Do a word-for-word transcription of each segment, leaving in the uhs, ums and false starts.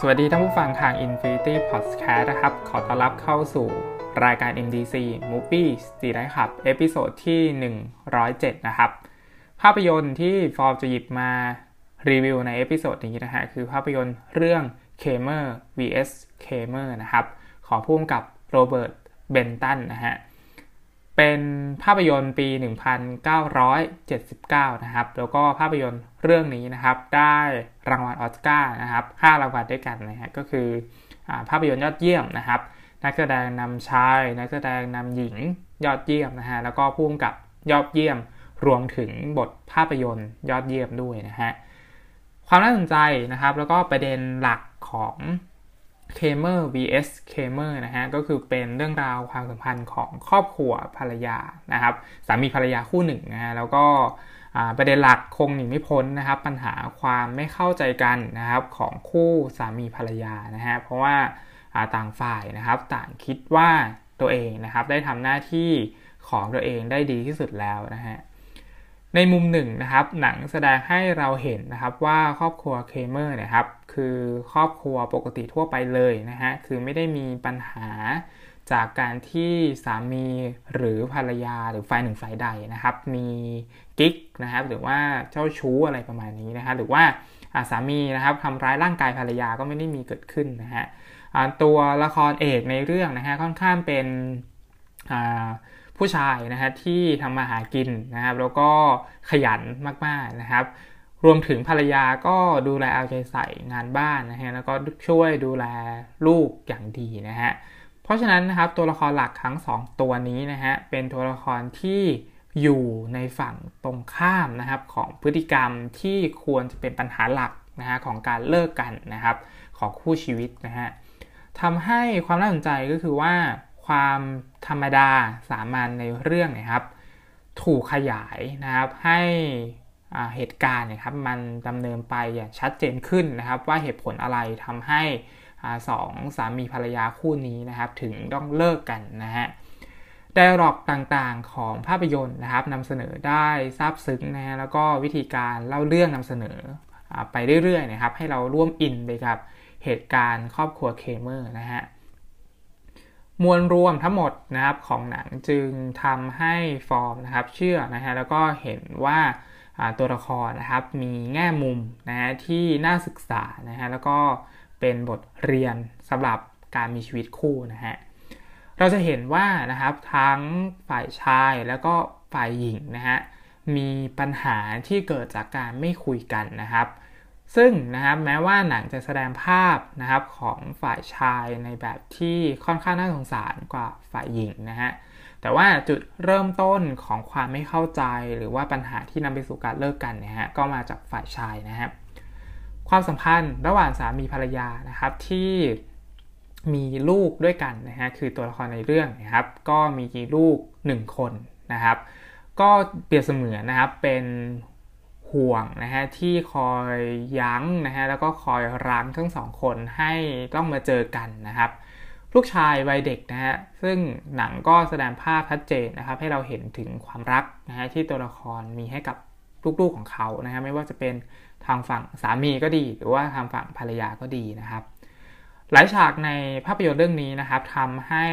สวัสดีท่านผู้ฟังทาง Infinity Podcast นะครับขอต้อนรับเข้าสู่รายการ เอ็ม ดี ซี Movie Time Hub เอพิโซดที่หนึ่งร้อยเจ็ดนะครับภาพยนตร์ที่ฟอร์มจะหยิบมารีวิวในเอพิโซดนี้นะฮะคือภาพยนตร์เรื่อง Kramer วี เอส Kramer นะครับของผู้กำกับโรเบิร์ตเบนตันนะฮะเป็นภาพยนตร์ปีหนึ่งพันเก้าร้อยเจ็ดสิบเก้านะครับแล้วก็ภาพยนตร์เรื่องนี้นะครับได้รางวัลออสการ์นะครับห้ารางวัลด้วยกันนะฮะก็คืออ่าภาพยนตร์ยอดเยี่ยมนะครับนักแสดงนำชายนักแสดงนำหญิงยอดเยี่ยมนะฮะแล้วก็ผู้กำกับยอดเยี่ยมรวมถึงบทภาพยนตร์ยอดเยี่ยมด้วยนะฮะความน่าสนใจนะครับแล้วก็ประเด็นหลักของKramer วี เอส Kramer นะฮะก็คือเป็นเรื่องราวความสัมพันธ์ของครอบครัวภรรยานะครับสามีภรรยาคู่หนึ่งนะฮะแล้วก็ประเด็นหลักคงหนีไม่พ้นนะครับปัญหาความไม่เข้าใจกันนะครับของคู่สามีภรรยานะฮะเพราะว่าต่างฝ่ายนะครับต่างคิดว่าตัวเองนะครับได้ทำหน้าที่ของตัวเองได้ดีที่สุดแล้วนะฮะในมุมหนึ่งนะครับหนังแสดงให้เราเห็นนะครับว่าครอบครัวเคเมอร์นะครับคือครอบครัวปกติทั่วไปเลยนะฮะคือไม่ได้มีปัญหาจากการที่สามีหรือภรรยาหรือฝ่ายหนึ่งฝ่ายใดนะครับมีกิ๊กนะครับหรือว่าเจ้าชู้อะไรประมาณนี้นะฮะหรือว่าสามีนะครับทำร้ายร่างกายภรรยาก็ไม่ได้มีเกิดขึ้นนะฮะตัวละครเอกในเรื่องนะฮะค่อนข้างเป็นผู้ชายนะฮะที่ทำมาหากินนะครับแล้วก็ขยันมากๆนะครับรวมถึงภรรยาก็ดูแลเอาใจใส่งานบ้านนะฮะแล้วก็ช่วยดูแลลูกอย่างดีนะฮะเพราะฉะนั้นนะครับตัวละครหลักทั้งสองตัวนี้นะฮะเป็นตัวละครที่อยู่ในฝั่งตรงข้ามนะครับของพฤติกรรมที่ควรจะเป็นปัญหาหลักนะฮะของการเลิกกันนะครับของคู่ชีวิตนะฮะทำให้ความน่าสนใจก็คือว่าความธรรมดาสามัญในเรื่องนะครับถูกขยายนะครับให้เหตุการณ์นะครับมันดำเนินไปอย่างชัดเจนขึ้นนะครับว่าเหตุผลอะไรทำให้สองสามีภรรยาคู่นี้นะครับถึงต้องเลิกกันนะฮะไดอะล็อกต่างๆของภาพยนตร์นะครับนำเสนอได้ซาบซึ้งนะฮะแล้วก็วิธีการเล่าเรื่องนำเสนอไปเรื่อยๆนะครับให้เราร่วมอินไปกับเหตุการณ์ครอบครัวเคเมอร์นะฮะมวลรวมทั้งหมดนะครับของหนังจึงทำให้ฟอร์มนะครับเชื่อนะฮะแล้วก็เห็นว่าตัวละครนะครับมีแง่มุมนะฮะที่น่าศึกษานะฮะแล้วก็เป็นบทเรียนสำหรับการมีชีวิตคู่นะฮะเราจะเห็นว่านะครับทั้งฝ่ายชายแล้วก็ฝ่ายหญิงนะฮะมีปัญหาที่เกิดจากการไม่คุยกันนะครับซึ่งนะครับแม้ว่าหนังจะแสดงภาพนะครับของฝ่ายชายในแบบที่ค่อนข้างน่าสงสารกว่าฝ่ายหญิงนะฮะแต่ว่าจุดเริ่มต้นของความไม่เข้าใจหรือว่าปัญหาที่นำไปสู่การเลิกกันนะฮะก็มาจากฝ่ายชายนะครับความสัมพันธ์ระหว่างสามีภรรยานะครับที่มีลูกด้วยกันนะฮะคือตัวละครในเรื่องนะครับก็มีลูกหนึ่งคนนะครับก็เปรียบเสมือนนะครับเป็นห่วงนะฮะที่คอยยั้งนะฮะแล้วก็คอยรั้งทั้งสองคนให้ต้องมาเจอกันนะครับลูกชายวัยเด็กนะฮะซึ่งหนังก็แสดงภาพชัดเจนนะครับให้เราเห็นถึงความรักนะฮะที่ตัวละครมีให้กับลูกๆของเขานะฮะไม่ว่าจะเป็นทางฝั่งสามีก็ดีหรือว่าทางฝั่งภรรยาก็ดีนะครับหลายฉากในภาพยนตร์เรื่องนี้นะครับทำให้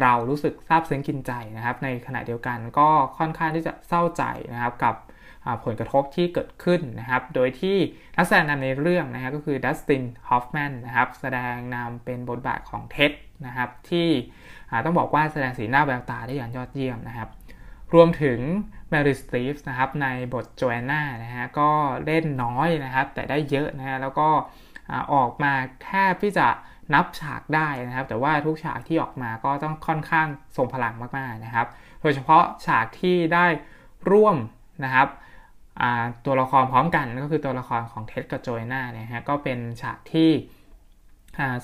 เรารู้สึกซาบซึ้งกินใจนะครับในขณะเดียวกันก็ค่อนข้างที่จะเศร้าใจนะครับกับผลกระทบที่เกิดขึ้นนะครับโดยที่นักแสดงนำในเรื่องนะฮะก็คือดัสติน ฮอฟแมนนะครับแสดงนำเป็นบทบาทของเท็ดนะครับที่ต้องบอกว่าแสดงสีหน้าแววตาได้อย่างยอดเยี่ยมนะครับรวมถึงแมรี่ สตีฟส์นะครับในบทโจแอนน่านะฮะก็เล่นน้อยนะครับแต่ได้เยอะนะฮะแล้วก็ออกมาแทบที่จะนับฉากได้นะครับแต่ว่าทุกฉากที่ออกมาก็ต้องค่อนข้างทรงพลังมากๆนะครับโดยเฉพาะฉากที่ได้ร่วมนะครับตัวละครพร้อมกันก็คือตัวละครของเท็ดกับโจแอนน่าเนี่ยฮะก็เป็นฉากที่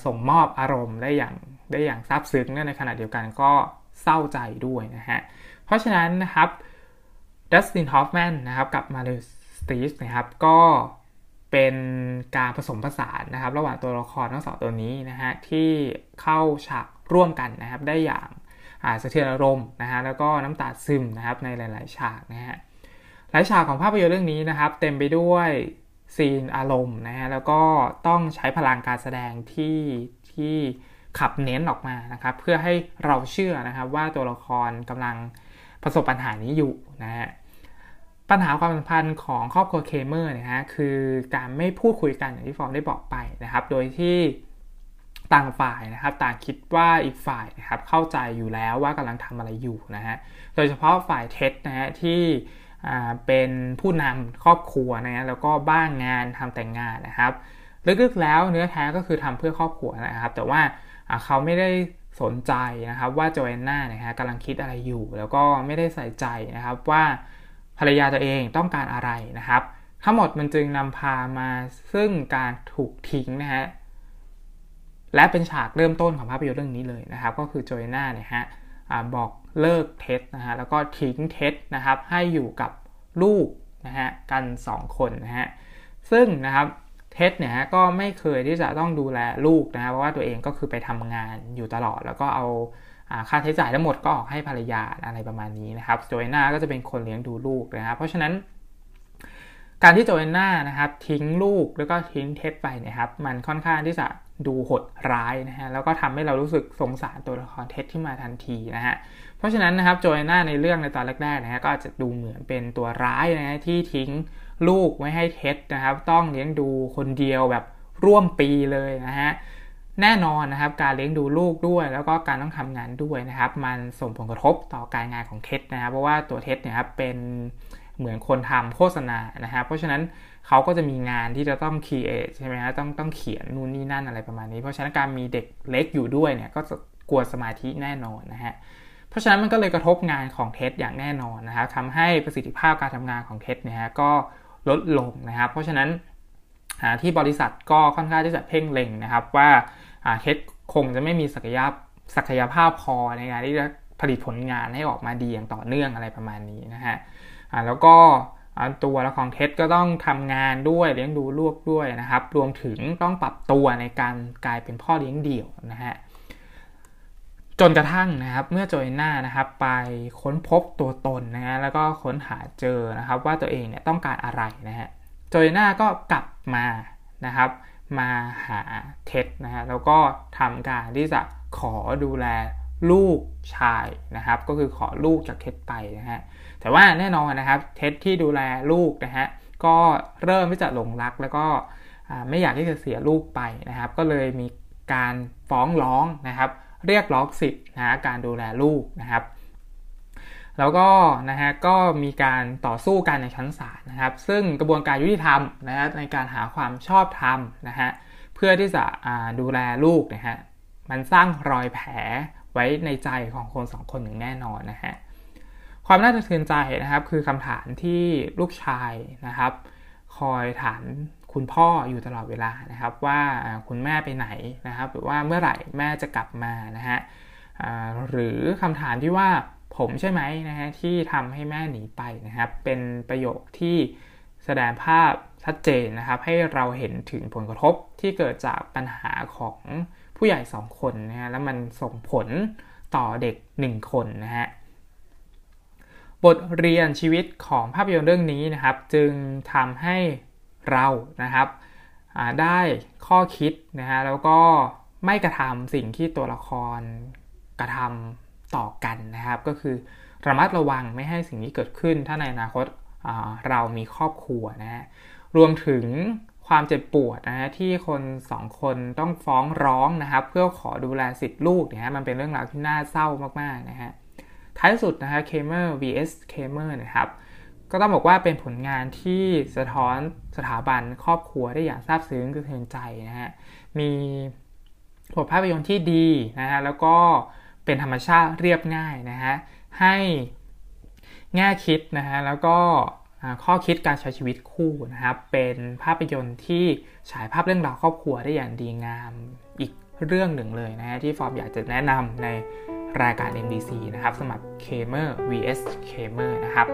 ส่งมอบอารมณ์ได้อย่างได้อย่างซาบซึ้งในขณะเดียวกันก็เศร้าใจด้วยนะฮะเพราะฉะนั้นนะครับดัสติน ฮอฟแมนนะครับกับมาริส สตีฟส์นะครับก็เป็นการผสมผสานนะครับระหว่างตัวละครทั้งสองตัวนี้นะฮะที่เข้าฉากร่วมกันนะครับได้อย่างสะเทือนอารมณ์นะฮะแล้วก็น้ำตาซึมนะครับในหลายๆฉากนะฮะหลายฉากของภาพยนตร์เรื่องนี้นะครับเต็มไปด้วย ซีนอารมณ์นะฮะแล้วก็ต้องใช้พลังการแสดงที่ที่ขับเน้นออกมานะครับเพื่อให้เราเชื่อนะครับว่าตัวละครกำลังประสบปัญหานี้อยู่นะฮะปัญหาความสัมพันธ์ของครอบครัวเคเมอร์นะฮะคือการไม่พูดคุยกันอย่างที่ฟอร์มได้บอกไปนะครับโดยที่ต่างฝ่ายนะครับต่างคิดว่าอีกฝ่ายนะครับเข้าใจอยู่แล้วว่ากำลังทำอะไรอยู่นะฮะโดยเฉพาะฝ่ายเท็ดนะฮะที่เป็นผู้นำครอบครัวนะฮะแล้วก็บ้างงานทำแต่งงานนะครับลึกๆแล้วเนื้อแท้ก็คือทำเพื่อครอบครัวนะครับแต่ว่าเขาไม่ได้สนใจนะครับว่าโจแอนน่านะฮะกำลังคิดอะไรอยู่แล้วก็ไม่ได้ใส่ใจนะครับว่าภรรยาตัวเองต้องการอะไรนะครับทั้งหมดมันจึงนำพามาซึ่งการถูกทิ้งนะฮะและเป็นฉากเริ่มต้นของภาพยนตร์เรื่องนี้เลยนะครับก็คือโจแอนน่าเนี่ยฮะบอกเลิกเท็ดนะฮะแล้วก็ทิ้งเท็ดนะครับให้อยู่กับลูกนะฮะกันสองคนนะฮะซึ่งนะครับเท็ดเนี่ยฮะก็ไม่เคยที่จะต้องดูแลลูกนะฮะเพราะว่าตัวเองก็คือไปทำงานอยู่ตลอดแล้วก็เอาค่าใช้จ่ายทั้งหมดก็ออกให้ภรรยาอะไรประมาณนี้นะครับโจแอนน่าก็จะเป็นคนเลี้ยงดูลูกนะครับเพราะฉะนั้นการที่โจแอนน่านะครับทิ้งลูกแล้วก็ทิ้งเท็ดไปนะครับมันค่อนข้างที่จะดูโหดร้ายนะฮะแล้วก็ทำให้เรารู้สึกสงสารตัวละครเท็ดที่มาทันทีนะฮะเพราะฉะนั้นนะครับโจแอนน่าในเรื่องในตอนแรกๆนะฮะก็อาจจะดูเหมือนเป็นตัวร้ายนะฮะที่ทิ้งลูกไว้ให้เท็ดนะครับต้องเลี้ยงดูคนเดียวแบบร่วมปีเลยนะฮะแน่นอนนะครับการเลี้ยงดูลูกด้วยแล้วก็การต้องทำงานด้วยนะครับมันส่งผลกระทบต่อการงานของเท็ดนะครับเพราะว่าตัวเท็ดเนี่ยครับเป็นเหมือนคนทำโฆษณานะฮะเพราะฉะนั้นเขาก็จะมีงานที่จะต้องครีเอทใช่ไหมฮะต้องต้องเขียนนู่นนี่นั่นอะไรประมาณนี้เพราะฉะนั้นการมีเด็กเล็กอยู่ด้วยเนี่ยก็จะกวนสมาธิแน่นอนนะฮะเพราะฉะนั้นมันก็เลยกระทบงานของเท็ดอย่างแน่นอนนะครับทำให้ประสิทธิภาพการทำงานของเท็ดเนี่ยฮะก็ลดลงนะครับเพราะฉะนั้นที่บริษัทก็ค่อนข้างที่จะเพ่งเล็งนะครับว่าเท็ดคงจะไม่มีศักยภาพศักยภาพพอในการที่จะผลิตผลงานให้ออกมาดีอย่างต่อเนื่องอะไรประมาณนี้นะฮะแล้วก็ตัวละครเท็ดก็ต้องทำงานด้วยเลี้ยงดูลูกด้วยนะครับรวมถึงต้องปรับตัวในการกลายเป็นพ่อเลี้ยงเดี่ยวนะฮะจนกระทั่งนะครับเมื่อโจแอนน่านะครับไปค้นพบตัวตนนะฮะแล้วก็ค้นหาเจอนะครับว่าตัวเองเนี่ยต้องการอะไรนะฮะโจแอนน่าก็กลับมานะครับมาหาเท็ดนะฮะแล้วก็ทำการที่จะขอดูแลลูกชายนะครับก็คือขอลูกจากเท็ดไปนะฮะแต่ว่าแน่นอนนะครับเท็ดที่ดูแลลูกนะฮะก็เริ่มที่จะหลงรักแล้วก็ไม่อยากที่จะเสียลูกไปนะครับก็เลยมีการฟ้องร้องนะครับเรียกร้องสิทธิ์นะการดูแลลูกนะครับแล้วก็นะฮะก็มีการต่อสู้กันในชั้นศาลนะครับซึ่งกระบวนการยุติธรรมนะฮะในการหาความชอบธรรมนะฮะเพื่อที่จะดูแลลูกนะฮะมันสร้างรอยแผลไว้ในใจของคนสองคนอย่างแน่นอนนะฮะความน่าสะเทือนใจนะครับคือคำถามที่ลูกชายนะครับคอยถามคุณพ่ออยู่ตลอดเวลานะครับว่าคุณแม่ไปไหนนะครับหรือว่าเมื่อไหร่แม่จะกลับมานะฮะหรือคำถามที่ว่าผมใช่ไหมนะฮะที่ทำให้แม่หนีไปนะครับเป็นประโยคที่แสดงภาพชัดเจนนะครับให้เราเห็นถึงผลกระทบที่เกิดจากปัญหาของผู้ใหญ่สองคนนะฮะแล้วมันส่งผลต่อเด็กหนึ่งคนนะฮะบทเรียนชีวิตของภาพยนตร์เรื่องนี้นะครับจึงทำให้เรานะครับได้ข้อคิดนะฮะแล้วก็ไม่กระทำสิ่งที่ตัวละครกระทำต่อกันนะครับก็คือระมัดระวังไม่ให้สิ่งนี้เกิดขึ้นถ้าในอนาคตเรามีครอบครัวนะฮะรวมถึงความเจ็บปวดนะฮะที่คนสองคนต้องฟ้องร้องนะครับเพื่อขอดูแลสิทธิ์ลูกเนี่ยฮะมันเป็นเรื่องราวที่น่าเศร้ามากๆนะฮะท้ายสุดนะฮะ Kramer วี เอส Kramer นะครับก็ต้องบอกว่าเป็นผลงานที่สะท้อนสถาบันครอบครัวได้อย่างซาบซึ้งกระเทือนใจนะฮะมีบทภาพยนตร์ที่ดีนะฮะแล้วก็เป็นธรรมชาติเรียบง่ายนะฮะให้แง่คิดนะฮะแล้วก็ข้อคิดการใช้ชีวิตคู่นะครับเป็นภาพยนตร์ที่ฉายภาพเรื่องราวครอบครัวได้อย่างดีงามอีกเรื่องหนึ่งเลยนะฮะที่ฟอร์มอยากจะแนะนำในรายการ เอ็ม ดี ซี นะครับสำหรับ Kramer วี เอส Kramer นะครับ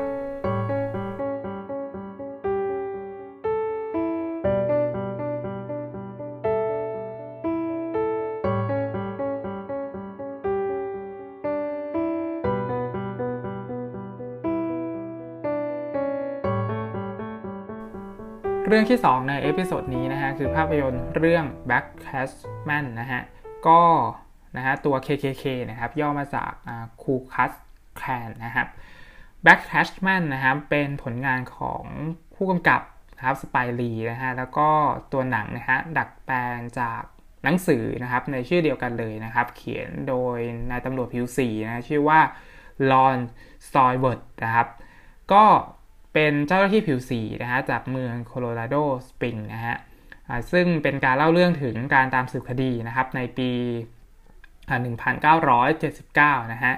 เรื่องที่สองในเอพิโซดนี้นะฮะคือภาพยนตร์เรื่อง BlacKkKlansman นะฮะก็นะฮะตัว เค เค เค นะครับย่อมาจาก Ku Klux Klan นะครับ BlacKkKlansman นะครับเป็นผลงานของผู้กำกับนะครับสไปรีนะฮะแล้วก็ตัวหนังนะฮะดัดแปลงจากหนังสือนะครับในชื่อเดียวกันเลยนะครับเขียนโดยนายตำรวจผิวสีนะชื่อว่าลอนซอยเวิร์ดนะครับก็เป็นเจ้าหน้าที่ผิวสีนะฮะจากเมืองโคโลราโดสปริงนะฮะซึ่งเป็นการเล่าเรื่องถึงการตามสืบคดีนะครับในปีหนึ่งพันเก้าร้อยเจ็ดสิบเก้านะฮะ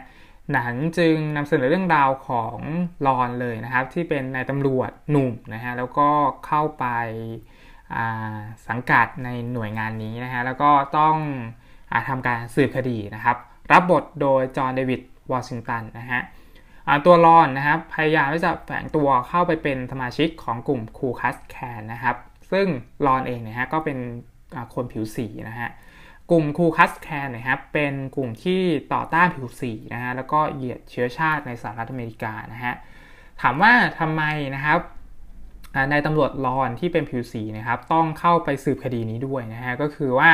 หนังจึงนำเสนอเรื่องราวของลอนเลยนะครับที่เป็นนายตำรวจหนุ่มนะฮะแล้วก็เข้าไปสังกัดในหน่วยงานนี้นะฮะแล้วก็ต้องทำการสืบคดีนะครับรับบทโดยจอห์นเดวิดวอชิงตันนะฮะตัวลอนนะครับพยายามที่จะแฝงตัวเข้าไปเป็นสมาชิกของกลุ่มคูคัสแคนนะครับซึ่งลอนเองนะฮะก็เป็นคนผิวสีนะฮะกลุ่มคูคัสแคนนะครับเป็นกลุ่มที่ต่อต้านผิวสีนะฮะแล้วก็เหยียดเชื้อชาติในสหรัฐอเมริกานะฮะถามว่าทำไมนะครับนายตำรวจลอนที่เป็นผิวสีนะครับต้องเข้าไปสืบคดีนี้ด้วยนะฮะก็คือว่า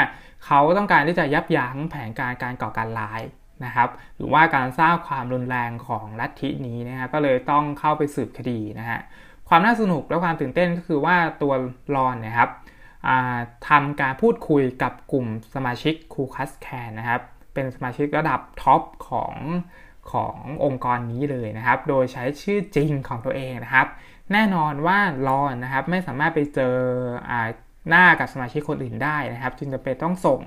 เขาต้องการที่จะยับยั้งแผนการการก่อการร้ายนะครับหรือว่าการสร้างความรุนแรงของลัทธินี้นะฮะก็เลยต้องเข้าไปสืบคดีนะฮะความน่าสนุกและความตื่นเต้นก็คือว่าตัวลอนนะครับทำการพูดคุยกับกลุ่มสมาชิกคูคัสแคนนะครับเป็นสมาชิกระดับท็อปของขององค์กรนี้เลยนะครับโดยใช้ชื่อจริงของตัวเองนะครับแน่นอนว่าลอนนะครับไม่สามารถไปเจอหน้ากับสมาชิกคนอื่นได้นะครับจึงจะเป็นต้องส่ง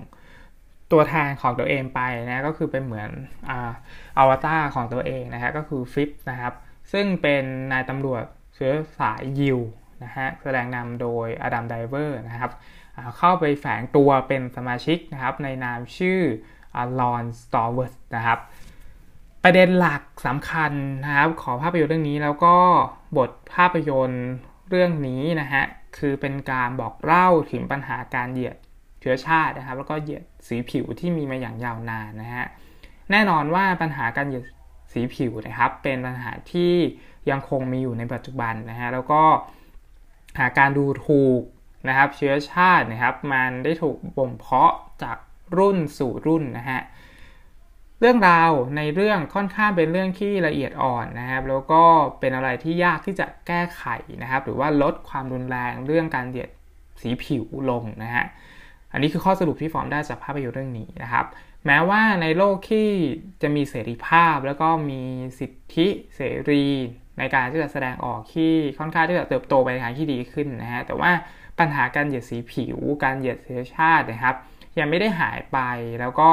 ตัวแทนของตัวเองไปนะก็คือเป็นเหมือนอ่าอวตารของตัวเองนะฮะก็คือฟิปนะครับซึ่งเป็นนายตำรวจเชื้อสายยิวนะฮะแสดงนำโดยอดัมไดเวอร์นะครับเข้าไปแฝงตัวเป็นสมาชิกนะครับในนามชื่อลอนสตอร์เวิร์ดนะครับประเด็นหลักสำคัญนะครับของภาพยนตร์เรื่องนี้แล้วก็บทภาพยนตร์เรื่องนี้นะฮะคือเป็นการบอกเล่าถึงปัญหาการเหยียดเชื้อชาตินะครับแล้วก็เหยียดสีผิวที่มีมาอย่างยาวนานนะฮะแน่นอนว่าปัญหาการเหยียดสีผิวนะครับเป็นปัญหาที่ยังคงมีอยู่ในปัจจุบันนะฮะแล้วก็หาการดูถูกนะครับเชื้อชาตินะครับมันได้ถูกบ่มเพาะจากรุ่นสู่รุ่นนะฮะเรื่องราวในเรื่องค่อนข้างเป็นเรื่องที่ละเอียดอ่อนนะครับแล้วก็เป็นอะไรที่ยากที่จะแก้ไขนะครับหรือว่าลดความรุนแรงเรื่องการเหยียดสีผิวลงนะฮะอันนี้คือข้อสรุปที่ฟอร์มได้จากภาพยนตร์เรื่องนี้นะครับแม้ว่าในโลกที่จะมีเสรีภาพแล้วก็มีสิทธิเสรีในการที่จะแสดงออกที่ค่อนข้างที่จะเติบโตไปในทางที่ดีขึ้นนะฮะแต่ว่าปัญหาการเหยียดสีผิวการเหยียดเชื้อชาตินะครับยังไม่ได้หายไปแล้วก็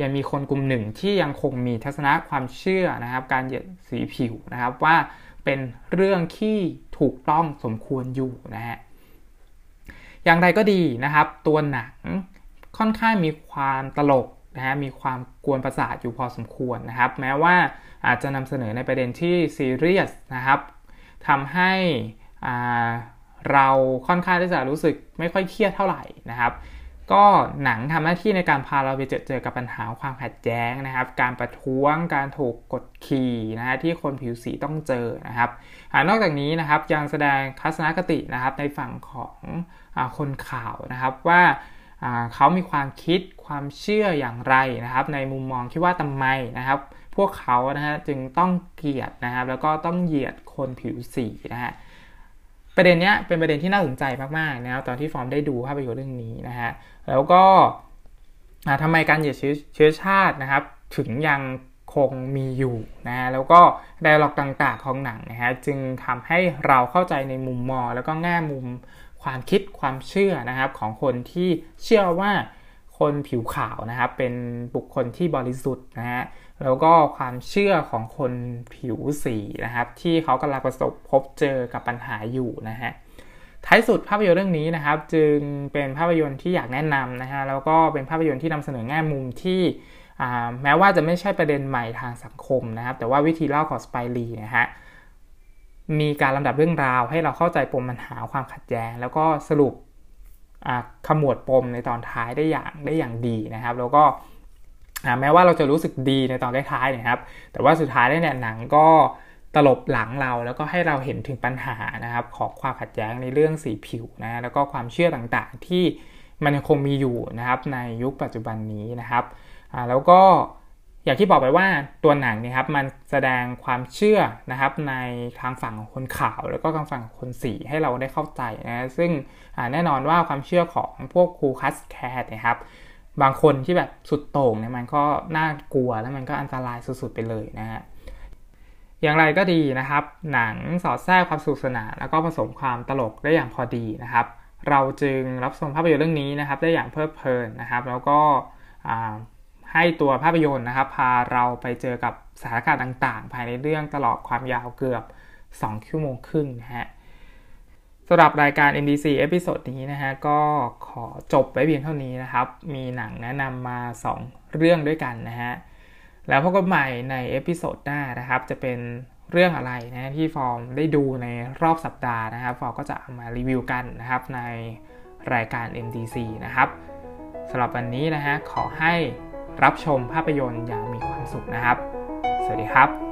ยังมีคนกลุ่มหนึ่งที่ยังคงมีทัศนะความเชื่อนะครับการเหยียดสีผิวนะครับว่าเป็นเรื่องที่ถูกต้องสมควรอยู่นะฮะอย่างไรก็ดีนะครับตัวหนังค่อนข้างมีความตลกนะฮะมีความกวนประสาทอยู่พอสมควรนะครับแม้ว่าอาจจะนำเสนอในประเด็นที่ซีเรียสนะครับทำให้อ่าเราค่อนข้างที่จะรู้สึกไม่ค่อยเครียดเท่าไหร่นะครับก็หนังทำหน้าที่ในการพาเราไปเจอเจอกับปัญหาความขัดแย้งนะครับการประท้วงการถูกกดขี่นะฮะที่คนผิวสีต้องเจอนะครับนอกจากนี้นะครับยังแสดงทัศนคตินะครับในฝั่งของคนข่าวนะครับว่าเขามีความคิดความเชื่ออย่างไรนะครับในมุมมองที่ว่าทำไมนะครับพวกเขานะฮะจึงต้องเกลียดนะครับแล้วก็ต้องเหยียดคนผิวสีนะฮะประเด็นเนี้ยเป็นประเด็นที่น่าสนใจมากๆนะครับตอนที่ฟอร์มได้ดูภาพยนตร์เรื่องนี้นะฮะแล้วก็ทำไมการเหยียดเชื้อชาตินะครับถึงยังคงมีอยู่นะฮะแล้วก็ไดอะล็อกต่างๆของหนังนะฮะจึงทำให้เราเข้าใจในมุมมองแล้วก็แง่มุมความคิดความเชื่อนะครับของคนที่เชื่อว่าคนผิวขาวนะครับเป็นบุคคลที่บริสุทธิ์นะฮะแล้วก็ความเชื่อของคนผิวสีนะครับที่เขากำลังประสบพบเจอกับปัญหาอยู่นะฮะท้ายสุดภาพยนตร์เรื่องนี้นะครับจึงเป็นภาพยนตร์ที่อยากแนะนำนะฮะแล้วก็เป็นภาพยนตร์ที่นำเสนอแง่มุมที่แม้ว่าจะไม่ใช่ประเด็นใหม่ทางสังคมนะครับแต่ว่าวิธีเล่าของสไปรีนะฮะมีการลำดับเรื่องราวให้เราเข้าใจปมปัญหาความขัดแย้งแล้วก็สรุปขมวดปมในตอนท้ายได้อย่างได้อย่างดีนะครับแล้วก็แม้ว่าเราจะรู้สึกดีในตอนท้ายๆนะครับแต่ว่าสุดท้ายเนี่ยหนังก็ ตลบหลังเราแล้วก็ให้เราเห็นถึงปัญหานะครับของความขัดแย้งในเรื่องสีผิวนะแล้วก็ความเชื่อต่างๆที่มันยังคงมีอยู่นะครับในยุคปัจจุบันนี้นะครับอ่าแล้วก็อย่างที่บอกไปว่าตัวหนังเนี่ยครับมันแสดงความเชื่อนะครับในทางฝั่งของคนขาวแล้วก็ทางฝั่งของคนสีให้เราได้เข้าใจนะซึ่งแน่นอนว่าความเชื่อของพวกคูคัสแคทนะครับบางคนที่แบบสุดโต่งเนี่ยมันก็น่ากลัวแล้วมันก็อันตรายสุดๆไปเลยนะฮะอย่างไรก็ดีนะครับหนังสอดแทรกความสนุกสนานแล้วก็ผสมความตลกได้อย่างพอดีนะครับเราจึงรับชมภาพยนตร์เรื่องนี้นะครับได้อย่างเพลิดเพลินนะครับแล้วก็ให้ตัวภาพยนตร์นะครับพาเราไปเจอกับสถานการณ์ต่างๆภายในเรื่องตลอดความยาวเกือบสองชั่วโมงครึ่งนะฮะสำหรับรายการ เอ็ม ดี ซี เอพิโซดนี้นะฮะก็ขอจบไว้เพียงเท่านี้นะครับมีหนังแนะนำมาสองเรื่องด้วยกันนะฮะแล้วพบกันใหม่ในเอพิโซดหน้านะครับจะเป็นเรื่องอะไรนะที่ฟอร์มได้ดูในรอบสัปดาห์นะครับฟอร์มก็จะเอามารีวิวกันนะครับในรายการ เอ็ม ดี ซี นะครับสำหรับวันนี้นะฮะขอให้รับชมภาพยนตร์อย่างมีความสุขนะครับสวัสดีครับ